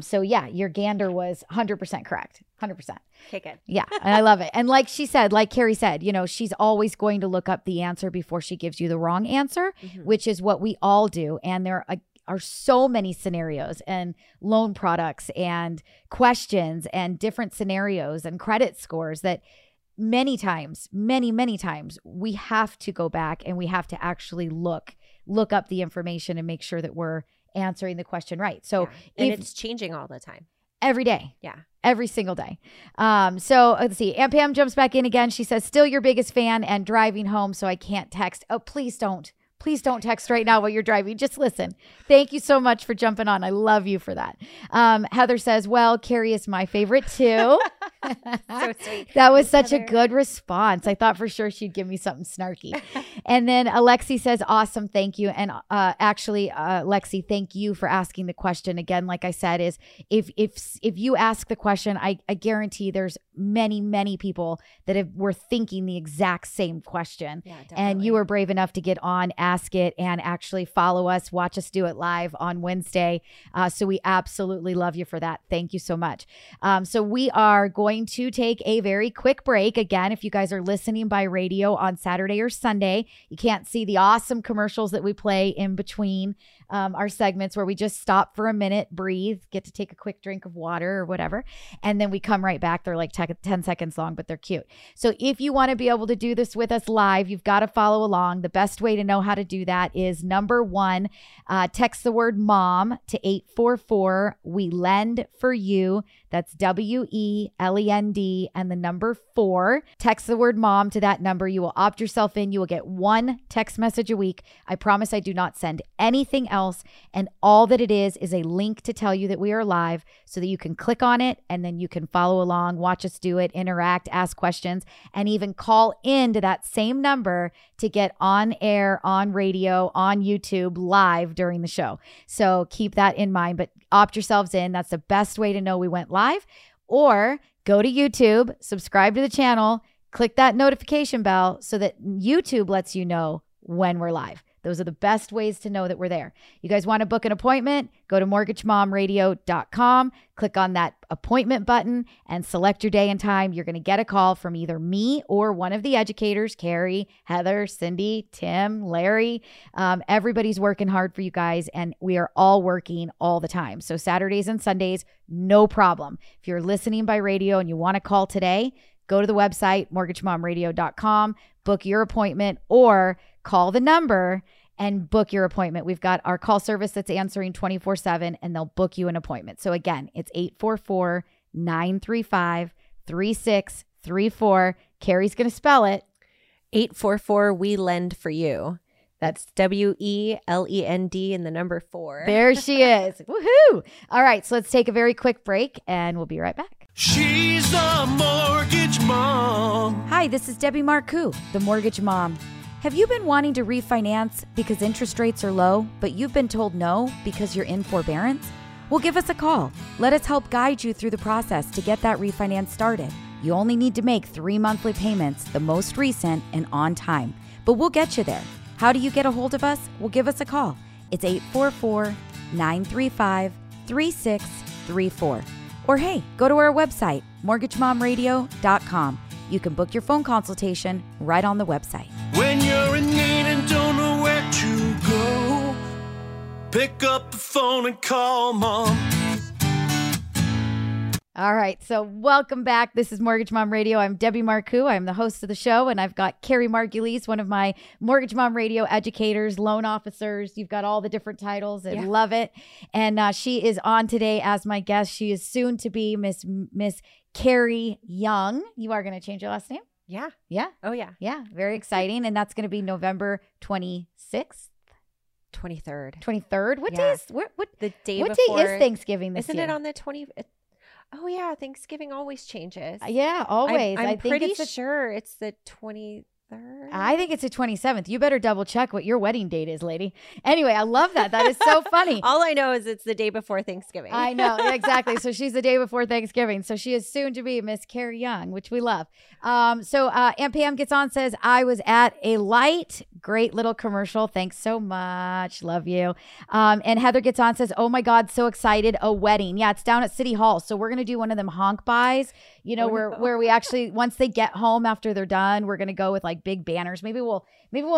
So yeah, your gander was 100% correct. 100%. Okay, good. Yeah. And I love it. And like she said, like Carrie said, you know, she's always going to look up the answer before she gives you the wrong answer, which is what we all do. And there are so many scenarios and loan products and questions and different scenarios and credit scores that many times, many times we have to go back and we have to actually look look up the information and make sure that we're answering the question right. So yeah. And it's changing all the time. Every day. Yeah. Every single day. So let's see. And Pam jumps back in again. She says, still your biggest fan and driving home, so I can't text. Oh, please don't. Please don't text right now while you're driving. Just listen. Thank you so much for jumping on. I love you for that. Heather says, well, Carrie is my favorite too. So sweet. That was such a good response. I thought for sure she'd give me something snarky. And then Alexi says, awesome. Thank you. And Alexi, thank you for asking the question. Again, like I said, is if you ask the question, I guarantee there's many, many people that were thinking the exact same question. Yeah, and you were brave enough to get on Ask It and actually follow us, watch us do it live on Wednesday. So we absolutely love you for that. Thank you so much. So we are going to take a very quick break. Again, if you guys are listening by radio on Saturday or Sunday, you can't see the awesome commercials that we play in between our segments, where we just stop for a minute, breathe, get to take a quick drink of water or whatever, and then we come right back. They're like 10 seconds long, but they're cute. So if you want to be able to do this with us live, you've got to follow along. The best way to know how to do that is, number one, text the word mom to 844. We lend for you. That's WELEND and the number 4. Text the word mom to that number. You will opt yourself in. You will get one text message a week. I promise I do not send anything else. And all that it is a link to tell you that we are live, so that you can click on it and then you can follow along, watch us do it, interact, ask questions, and even call in to that same number to get on air, on radio, on YouTube, live during the show. So keep that in mind, but opt yourselves in. That's the best way to know we went live. Or go to YouTube, subscribe to the channel, click that notification bell so that YouTube lets you know when we're live. Those are the best ways to know that we're there. You guys want to book an appointment? Go to mortgagemomradio.com, click on that appointment button and select your day and time. You're going to get a call from either me or one of the educators, Carrie, Heather, Cindy, Tim, Larry. Everybody's working hard for you guys, and we are all working all the time. So Saturdays and Sundays, no problem. If you're listening by radio and you want to call today, go to the website, mortgagemomradio.com, book your appointment, or call the number and book your appointment. We've got our call service that's answering 24/7, and they'll book you an appointment. So again, it's 844-935-3634. Carrie's going to spell it. 844 We Lend for You. That's WELEND and the number 4. There she is. Woohoo! All right, so let's take a very quick break and we'll be right back. She's the Mortgage Mom. Hi, this is Debbie Marcoux, the Mortgage Mom. Have you been wanting to refinance because interest rates are low, but you've been told no because you're in forbearance? Well, give us a call. Let us help guide you through the process to get that refinance started. You only need to make 3 monthly payments, the most recent, and on time. But we'll get you there. How do you get a hold of us? Well, give us a call. It's 844-935-3634. Or hey, go to our website, mortgagemomradio.com. You can book your phone consultation right on the website. When you're in need and don't know where to go, pick up the phone and call Mom. All right, so welcome back. This is Mortgage Mom Radio. I'm Debbie Marcoux. I'm the host of the show, and I've got Carrie Margulies, one of my Mortgage Mom Radio educators, loan officers. You've got all the different titles. I love it. And she is on today as my guest. She is soon to be Miss Carrie Young. You are going to change your last name? Yeah. Yeah. Oh, yeah. Yeah. Very exciting. And that's going to be November 26th. 23rd. 23rd? What day is Thanksgiving this year? Isn't it on the 20th? Oh, yeah. Thanksgiving always changes. Yeah, always. I'm pretty sure it's the 23rd. I think it's the 27th. You better double check what your wedding date is, lady. Anyway, I love that. That is so funny. All I know is it's the day before Thanksgiving. I know. Exactly. So she's the day before Thanksgiving. So she is soon to be Miss Carrie Young, which we love. And Pam gets on, says, I was at a light. Great little commercial. Thanks so much. Love you. And Heather gets on, says, oh my God, so excited. A wedding. Yeah, it's down at City Hall. So we're going to do one of them honk buys, where we actually, once they get home after they're done, we're going to go with like big banners. Maybe we'll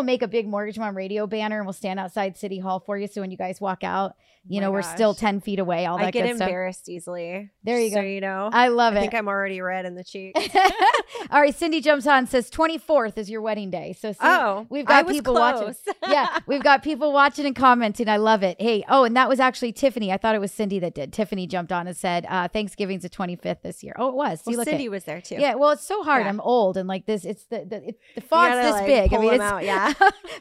make a big Mortgage Mom Radio banner, and we'll stand outside City Hall for you. So when you guys walk out, we're still 10 feet away. All that good stuff. I get embarrassed easily. There you go. So I love it. I think I'm already red in the cheeks. All right, Cindy jumps on, says 24th is your wedding day. So see, we've got people watching. Yeah, we've got people watching and commenting. I love it. Hey, oh, and that was actually Tiffany. I thought it was Cindy that did. Tiffany jumped on and said, Thanksgiving's the 25th this year. Oh, it was. See, well, Cindy was there too. Yeah, well, it's so hard. Yeah. I'm old and like this, the font's this like, big. I mean, it's out, yeah.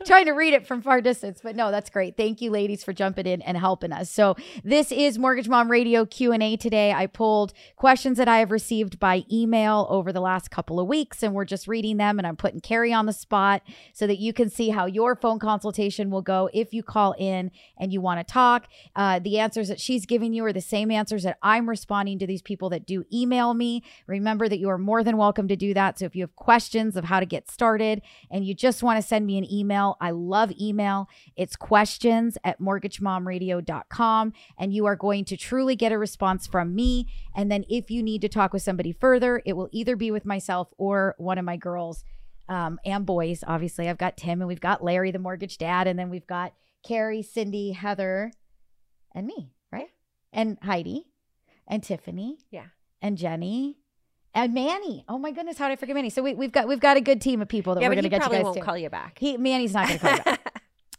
Trying to read it from far distance, but no, that's great. Thank you, ladies, for jumping in and helping us. So this is Mortgage Mom Radio Q&A today. I pulled questions that I have received by email over the last couple of weeks, and we're just reading them, and I'm putting Carrie on the spot so that you can see how your phone consultation will go if you call in and you want to talk. The answers that she's giving you are the same answers that I'm responding to these people that do email me. Remember that you are more than welcome to do that. So if you have questions of how to get started and you just want to send me an email, I love email. It's questions@mortgagemomradio.com, and you are going to truly get a response from me. And then if you need to talk with somebody further, it will either be with myself or one of my girls and boys. Obviously, I've got Tim, and we've got Larry, the mortgage dad, and then we've got Carrie, Cindy, Heather, and me, right? And Heidi, and Tiffany, yeah, and Jenny, and Manny. Oh my goodness, how did I forget Manny? So we've got a good team of people that we're going to get you guys to. He probably won't call you back. Manny's not going to call you back.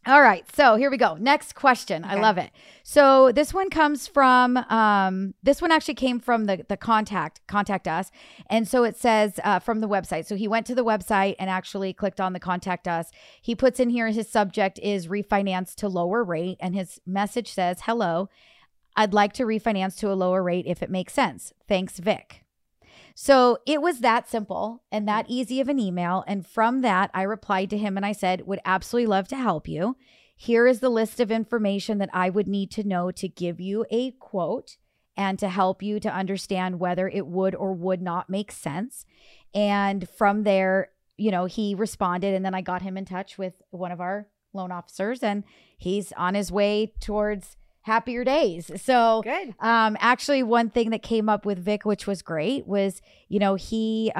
All right, so here we go. Next question. Okay. I love it. So this one comes from, this one actually came from the contact us. And so it says from the website. So he went to the website and actually clicked on the contact us. He puts in here, his subject is refinance to lower rate. And his message says, hello, I'd like to refinance to a lower rate if it makes sense. Thanks, Vic. So it was that simple and that easy of an email. And from that, I replied to him and I said, would absolutely love to help you. Here is the list of information that I would need to know to give you a quote and to help you to understand whether it would or would not make sense. And from there, you know, he responded, and then I got him in touch with one of our loan officers, and he's on his way towards happier days. So good. Actually, one thing that came up with Vic, which was great, was, you know, he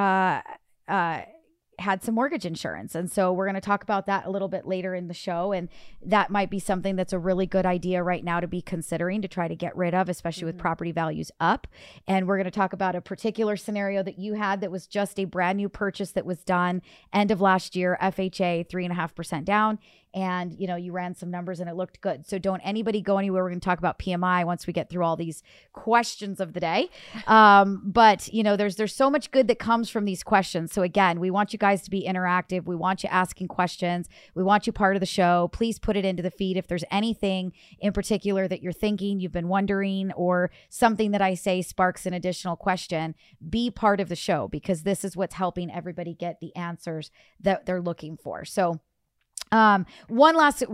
had some mortgage insurance. And so we're going to talk about that a little bit later in the show. And that might be something that's a really good idea right now to be considering to try to get rid of, especially with property values up. And we're going to talk about a particular scenario that you had that was just a brand new purchase that was done end of last year, FHA, 3.5% down. And, you know, you ran some numbers and it looked good. So don't anybody go anywhere. We're going to talk about PMI once we get through all these questions of the day. But, you know, there's so much good that comes from these questions. So again, we want you guys to be interactive. We want you asking questions. We want you part of the show. Please put it into the feed. If there's anything in particular that you're thinking, you've been wondering, or something that I say sparks an additional question, be part of the show, because this is what's helping everybody get the answers that they're looking for. So one last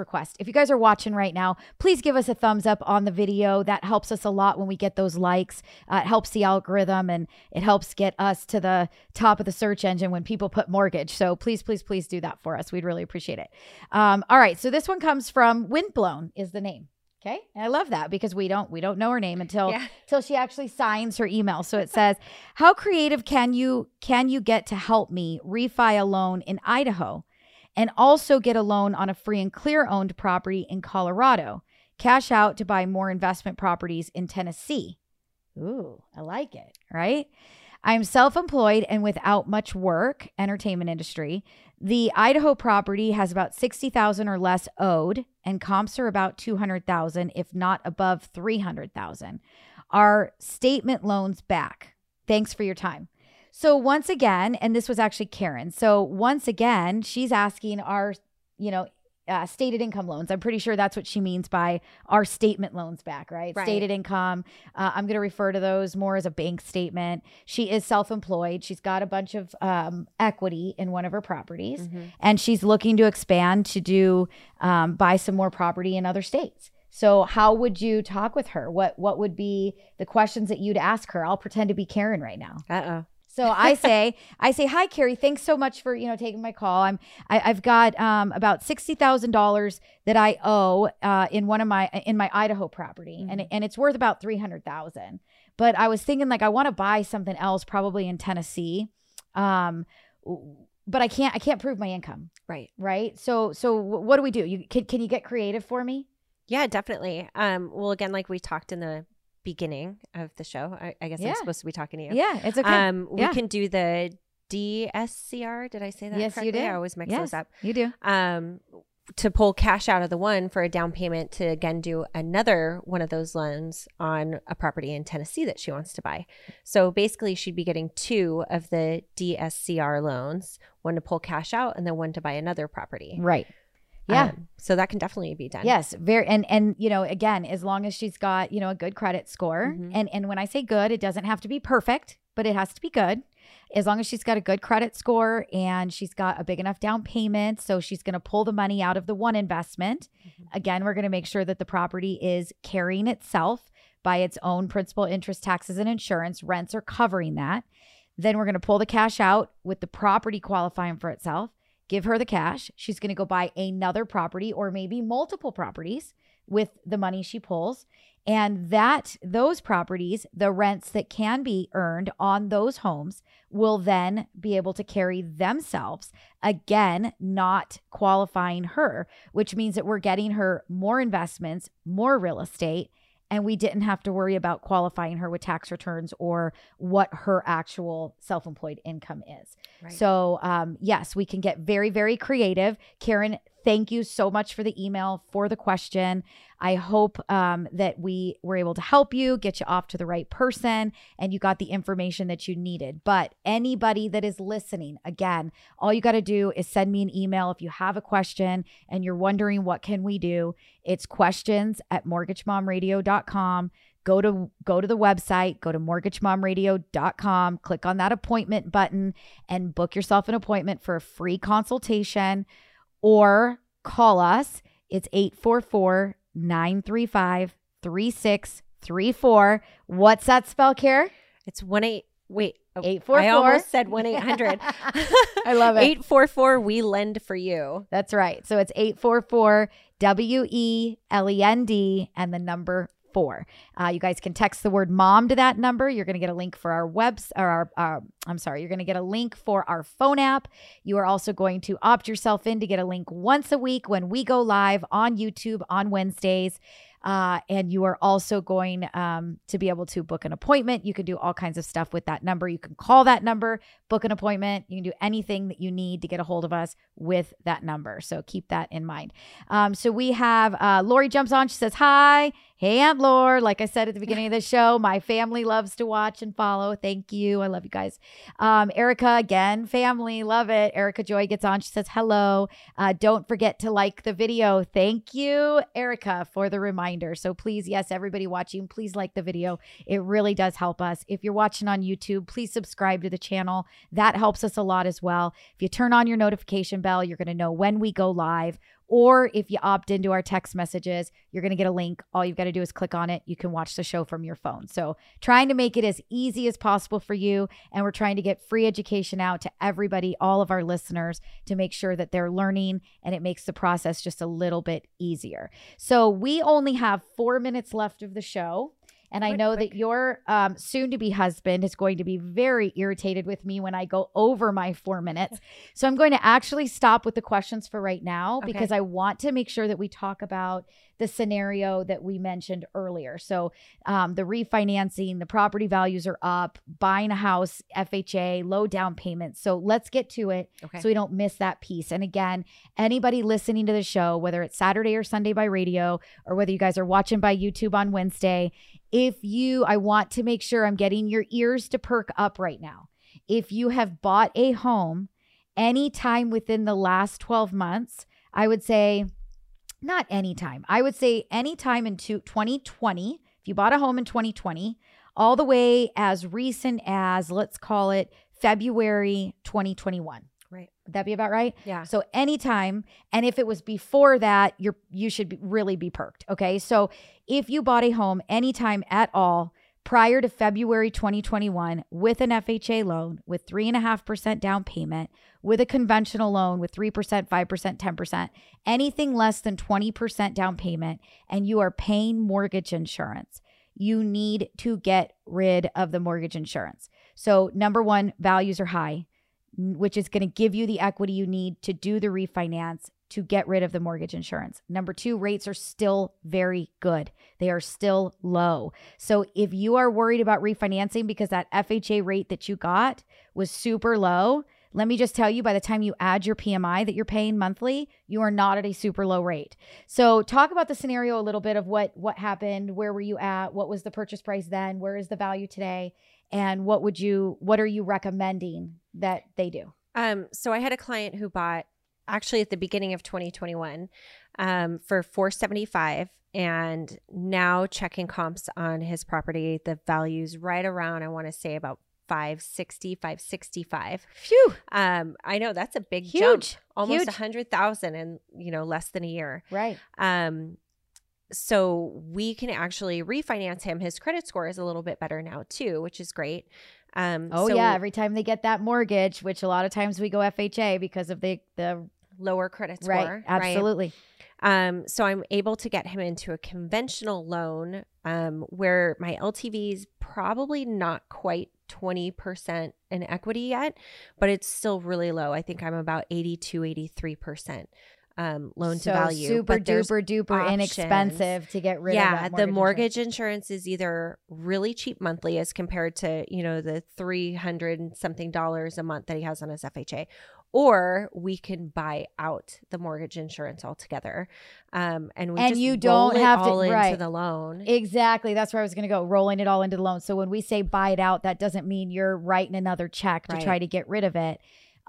request. If you guys are watching right now, please give us a thumbs up on the video. That helps us a lot when we get those likes. It helps the algorithm, and it helps get us to the top of the search engine when people put mortgage. So please, please, please do that for us. We'd really appreciate it. All right. So this one comes from Windblown is the name. Okay. And I love that because we don't know her name until she actually signs her email. So it says, how creative can you get to help me refi a loan in Idaho? And also get a loan on a free and clear owned property in Colorado. Cash out to buy more investment properties in Tennessee. Ooh, I like it, right? I'm self-employed and without much work, entertainment industry. The Idaho property has about $60,000 or less owed, and comps are about $200,000, if not above $300,000. Are statement loans back? Thanks for your time. So once again, and this was actually Karen. So once again, she's asking our, you know, stated income loans. I'm pretty sure that's what she means by our statement loans back, right? Stated income. I'm going to refer to those more as a bank statement. She is self-employed. She's got a bunch of equity in one of her properties, and she's looking to expand to do buy some more property in other states. So how would you talk with her? What would be the questions that you'd ask her? I'll pretend to be Karen right now. So I say, hi, Carrie, thanks so much for, you know, taking my call. I've got about $60,000 that I owe in my Idaho property, and it's worth about $300,000. But I was thinking, like, I want to buy something else, probably in Tennessee, but I can't prove my income. Right. So what do we do? Can you get creative for me? Yeah, definitely. Well, again, like we talked in the beginning of the show, I guess I'm supposed to be talking to you. Yeah, it's okay. We can do the DSCR. Did I say that correctly? Yes, you did. I always mix those up. You do. To pull cash out of the one for a down payment to again do another one of those loans on a property in Tennessee that she wants to buy. So basically she'd be getting two of the DSCR loans, one to pull cash out and then one to buy another property. Right. Yeah. So that can definitely be done. Yes. Very. And, you know, again, as long as she's got, you know, a good credit score and when I say good, it doesn't have to be perfect, but it has to be good. As long as she's got a good credit score and she's got a big enough down payment. So she's going to pull the money out of the one investment. Again, we're going to make sure that the property is carrying itself by its own principal, interest, taxes, and insurance. Rents are covering that. Then we're going to pull the cash out with the property qualifying for itself, give her the cash. She's going to go buy another property or maybe multiple properties with the money she pulls. And that those properties, the rents that can be earned on those homes will then be able to carry themselves, again, not qualifying her, which means that we're getting her more investments, more real estate, and we didn't have to worry about qualifying her with tax returns or what her actual self-employed income is. Right. So yes, we can get very, very creative. Karen, thank you so much for the email, for the question. I hope that we were able to help you, get you off to the right person, and you got the information that you needed. But anybody that is listening, again, all you got to do is send me an email if you have a question and you're wondering what can we do. It's questions@mortgagemomradio.com. Go to the website, go to mortgagemomradio.com, click on that appointment button and book yourself an appointment for a free consultation. Or call us. It's 844-935-3634. What's that spell, Care? It's 1-8. Wait. 844. I almost said 1-800. I love it. 844. We lend for you. That's right. So it's 844-WELEND and the number 4. You guys can text the word mom to that number. You're going to get a link for our webs or our you're going to get a link for our phone app. You are also going to opt yourself in to get a link once a week when we go live on YouTube on Wednesdays. And you are also going to be able to book an appointment. You can do all kinds of stuff with that number. You can call that number, book an appointment. You can do anything that you need to get a hold of us with that number. So keep that in mind. So we have Lori jumps on. She says, hi. Hey, Aunt Lore. Like I said at the beginning of the show, my family loves to watch and follow. Thank you. I love you guys. Erica, again, family. Love it. Erica Joy gets on. She says, hello. Don't forget to like the video. Thank you, Erica, for the reminder. So please, yes, everybody watching, please like the video. It really does help us. If you're watching on YouTube, please subscribe to the channel. That helps us a lot as well. If you turn on your notification bell, you're going to know when we go live. Or if you opt into our text messages, you're going to get a link. All you've got to do is click on it. You can watch the show from your phone. So trying to make it as easy as possible for you. And we're trying to get free education out to everybody, all of our listeners, to make sure that they're learning and it makes the process just a little bit easier. So we only have 4 minutes left of the show. And I know that your soon-to-be husband is going to be very irritated with me when I go over my 4 minutes. So I'm going to actually stop with the questions for right now because I want to make sure that we talk about the scenario that we mentioned earlier. So the refinancing, the property values are up, buying a house, FHA, low down payment. So let's get to it so we don't miss that piece. And again, anybody listening to the show, whether it's Saturday or Sunday by radio, or whether you guys are watching by YouTube on Wednesday, I want to make sure I'm getting your ears to perk up right now. If you have bought a home anytime within the last 12 months, I would say not anytime. I would say anytime in 2020, if you bought a home in 2020, all the way as recent as, let's call it February 2021. Right. Would that be about right? Yeah. So anytime. And if it was before that, you should really be perked. Okay. So if you bought a home anytime at all prior to February 2021 with an FHA loan with 3.5% down payment, with a conventional loan with 3%, 5%, 10%, anything less than 20% down payment, and you are paying mortgage insurance, you need to get rid of the mortgage insurance. So number one, values are high, which is going to give you the equity you need to do the refinance, to get rid of the mortgage insurance. Number two, rates are still very good. They are still low. So if you are worried about refinancing because that FHA rate that you got was super low, let me just tell you, by the time you add your PMI that you're paying monthly, you are not at a super low rate. So talk about the scenario a little bit of what happened, where were you at, what was the purchase price then, where is the value today, and what are you recommending that they do? So I had a client who bought actually at the beginning of 2021 for $475, and now checking comps on his property, the value's right around, I want to say about 560, 565. Phew. I know that's a big jump. Almost 100,000 in, you know, less than a year. Right. So we can actually refinance him. His credit score is a little bit better now too, which is great. Yeah. Every time they get that mortgage, which a lot of times we go FHA because of the lower credit score. Right. Absolutely. Right? So I'm able to get him into a conventional loan, where my LTV is probably not quite 20% in equity yet, but it's still really low. I think I'm about 82, 83%. Loan to value. Super duper duper inexpensive to get rid of. Yeah, the mortgage insurance is either really cheap monthly as compared to, you know, the $300 and something a month that he has on his FHA, or we can buy out the mortgage insurance altogether, and you don't have to roll it all into the loan. Exactly, that's where I was going to go. Rolling it all into the loan. So when we say buy it out, that doesn't mean you're writing another check to try to get rid of it.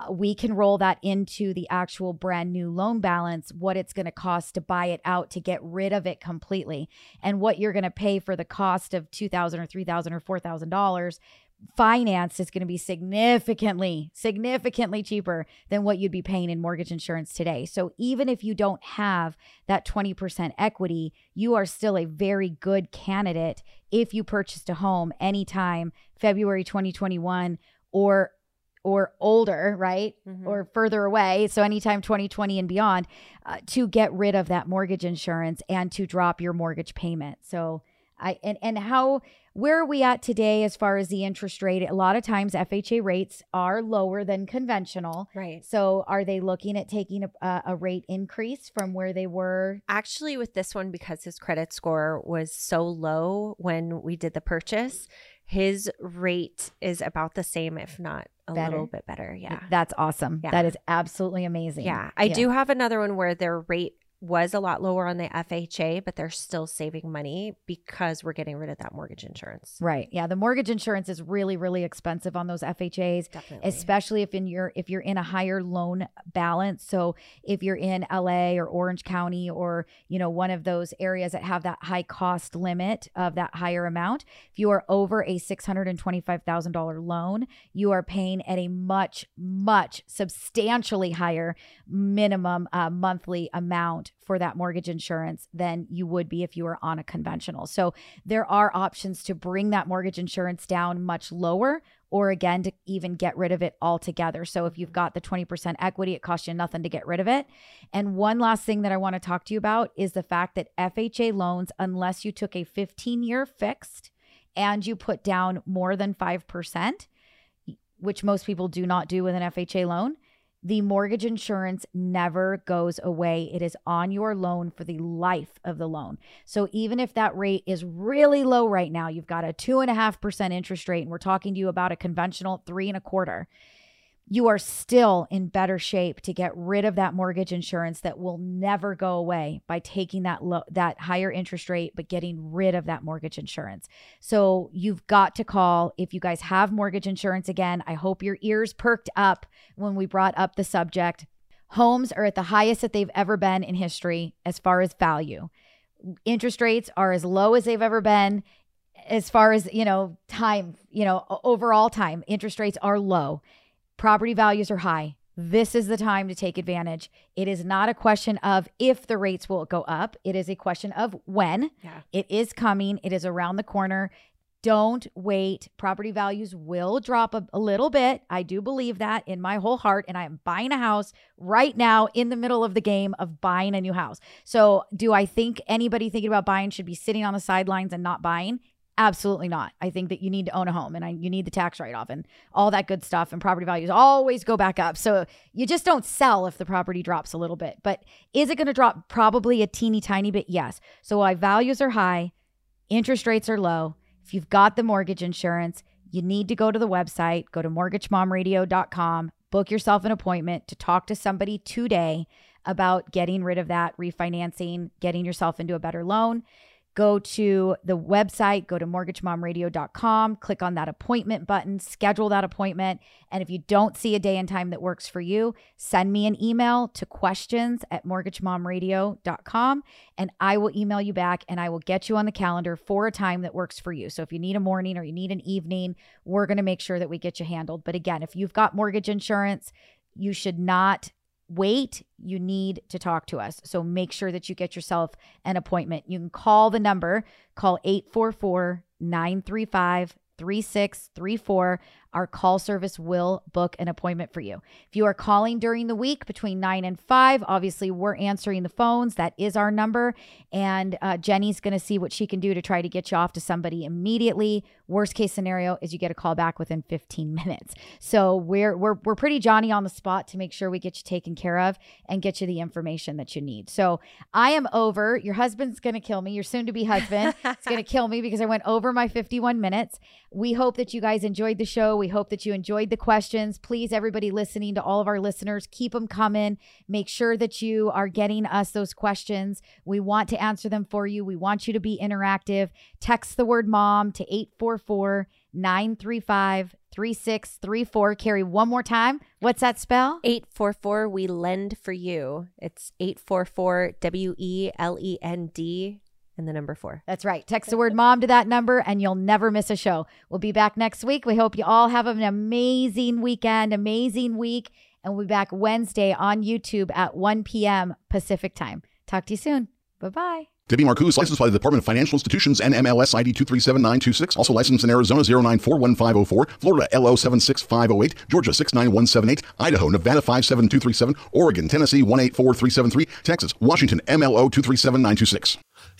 We can roll that into the actual brand new loan balance, what it's going to cost to buy it out, to get rid of it completely, and what you're going to pay for the cost of $2,000 or $3,000 or $4,000 finance is going to be significantly cheaper than what you'd be paying in mortgage insurance today. So even if you don't have that 20% equity, you are still a very good candidate if you purchased a home anytime February 2021 or older, right? Mm-hmm. Or further away. So anytime 2020 and beyond, to get rid of that mortgage insurance and to drop your mortgage payment. So where are we at today as far as the interest rate? A lot of times FHA rates are lower than conventional. Right. So are they looking at taking a rate increase from where they were? Actually, with this one, because his credit score was so low when we did the purchase, his rate is about the same, if not a little bit better. Yeah. That's awesome. Yeah. That is absolutely amazing. Yeah. I do have another one where their rate was a lot lower on the FHA, but they're still saving money because we're getting rid of that mortgage insurance. Right. Yeah. The mortgage insurance is really, really expensive on those FHAs. Definitely. Especially if you're in a higher loan balance. So if you're in LA or Orange County or, you know, one of those areas that have that high cost limit of that higher amount, if you are over a $625,000 loan, you are paying at a much, much substantially higher minimum monthly amount for that mortgage insurance than you would be if you were on a conventional. So there are options to bring that mortgage insurance down much lower, or again, to even get rid of it altogether. So if you've got the 20% equity, it costs you nothing to get rid of it. And one last thing that I want to talk to you about is the fact that FHA loans, unless you took a 15-year fixed and you put down more than 5%, which most people do not do with an FHA loan, the mortgage insurance never goes away. It is on your loan for the life of the loan. So even if that rate is really low right now, you've got a 2.5% interest rate, and we're talking to you about a conventional 3.25%, you are still in better shape to get rid of that mortgage insurance that will never go away by taking that higher interest rate, but getting rid of that mortgage insurance. So you've got to call if you guys have mortgage insurance. Again, I hope your ears perked up when we brought up the subject. Homes are at the highest that they've ever been in history as far as value. Interest rates are as low as they've ever been. As far as, you know, time, you know, overall time, interest rates are low. Property values are high. This is the time to take advantage. It is not a question of if the rates will go up. It is a question of when. Yeah. It is coming. It is around the corner. Don't wait. Property values will drop a little bit. I do believe that in my whole heart. And I am buying a house right now in the middle of the game of buying a new house. So do I think anybody thinking about buying should be sitting on the sidelines and not buying? Absolutely not. I think that you need to own a home, and you need the tax write-off and all that good stuff, and property values always go back up. So you just don't sell if the property drops a little bit. But is it going to drop? Probably a teeny tiny bit. Yes. So while values are high, interest rates are low. If you've got the mortgage insurance, you need to go to the website, go to mortgagemomradio.com, book yourself an appointment to talk to somebody today about getting rid of that, refinancing, getting yourself into a better loan. Go to the website, go to mortgagemomradio.com, click on that appointment button, schedule that appointment. And if you don't see a day and time that works for you, send me an email to questions@mortgagemomradio.com, and I will email you back, and I will get you on the calendar for a time that works for you. So if you need a morning or you need an evening, we're going to make sure that we get you handled. But again, if you've got mortgage insurance, you should not wait, you need to talk to us. So make sure that you get yourself an appointment. You can call the number, call 844-935-3634. Our call service will book an appointment for you. If you are calling during the week between 9 and 5, obviously we're answering the phones. That is our number. And Jenny's going to see what she can do to try to get you off to somebody immediately. Worst case scenario is you get a call back within 15 minutes. So we're pretty Johnny on the spot to make sure we get you taken care of and get you the information that you need. So I am over. Your husband's going to kill me. Your soon to be husband is going to kill me because I went over my 51 minutes. We hope that you guys enjoyed the show. We hope that you enjoyed the questions. Please, everybody listening, to all of our listeners, keep them coming. Make sure that you are getting us those questions. We want to answer them for you. We want you to be interactive. Text the word mom to 844-935-3634. Carrie, one more time. What's that spell? 844, we lend for you. It's 844 WELEND. And the number 4. That's right. Text the word mom to that number and you'll never miss a show. We'll be back next week. We hope you all have an amazing weekend, amazing week. And we'll be back Wednesday on YouTube at 1 p.m. Pacific time. Talk to you soon. Bye-bye. Debbie Marcoux, licensed by the Department of Financial Institutions, NMLS ID 237926. Also licensed in Arizona 0941504, Florida LO 76508, Georgia 69178, Idaho, Nevada 57237, Oregon, Tennessee 184373, Texas, Washington MLO 237926.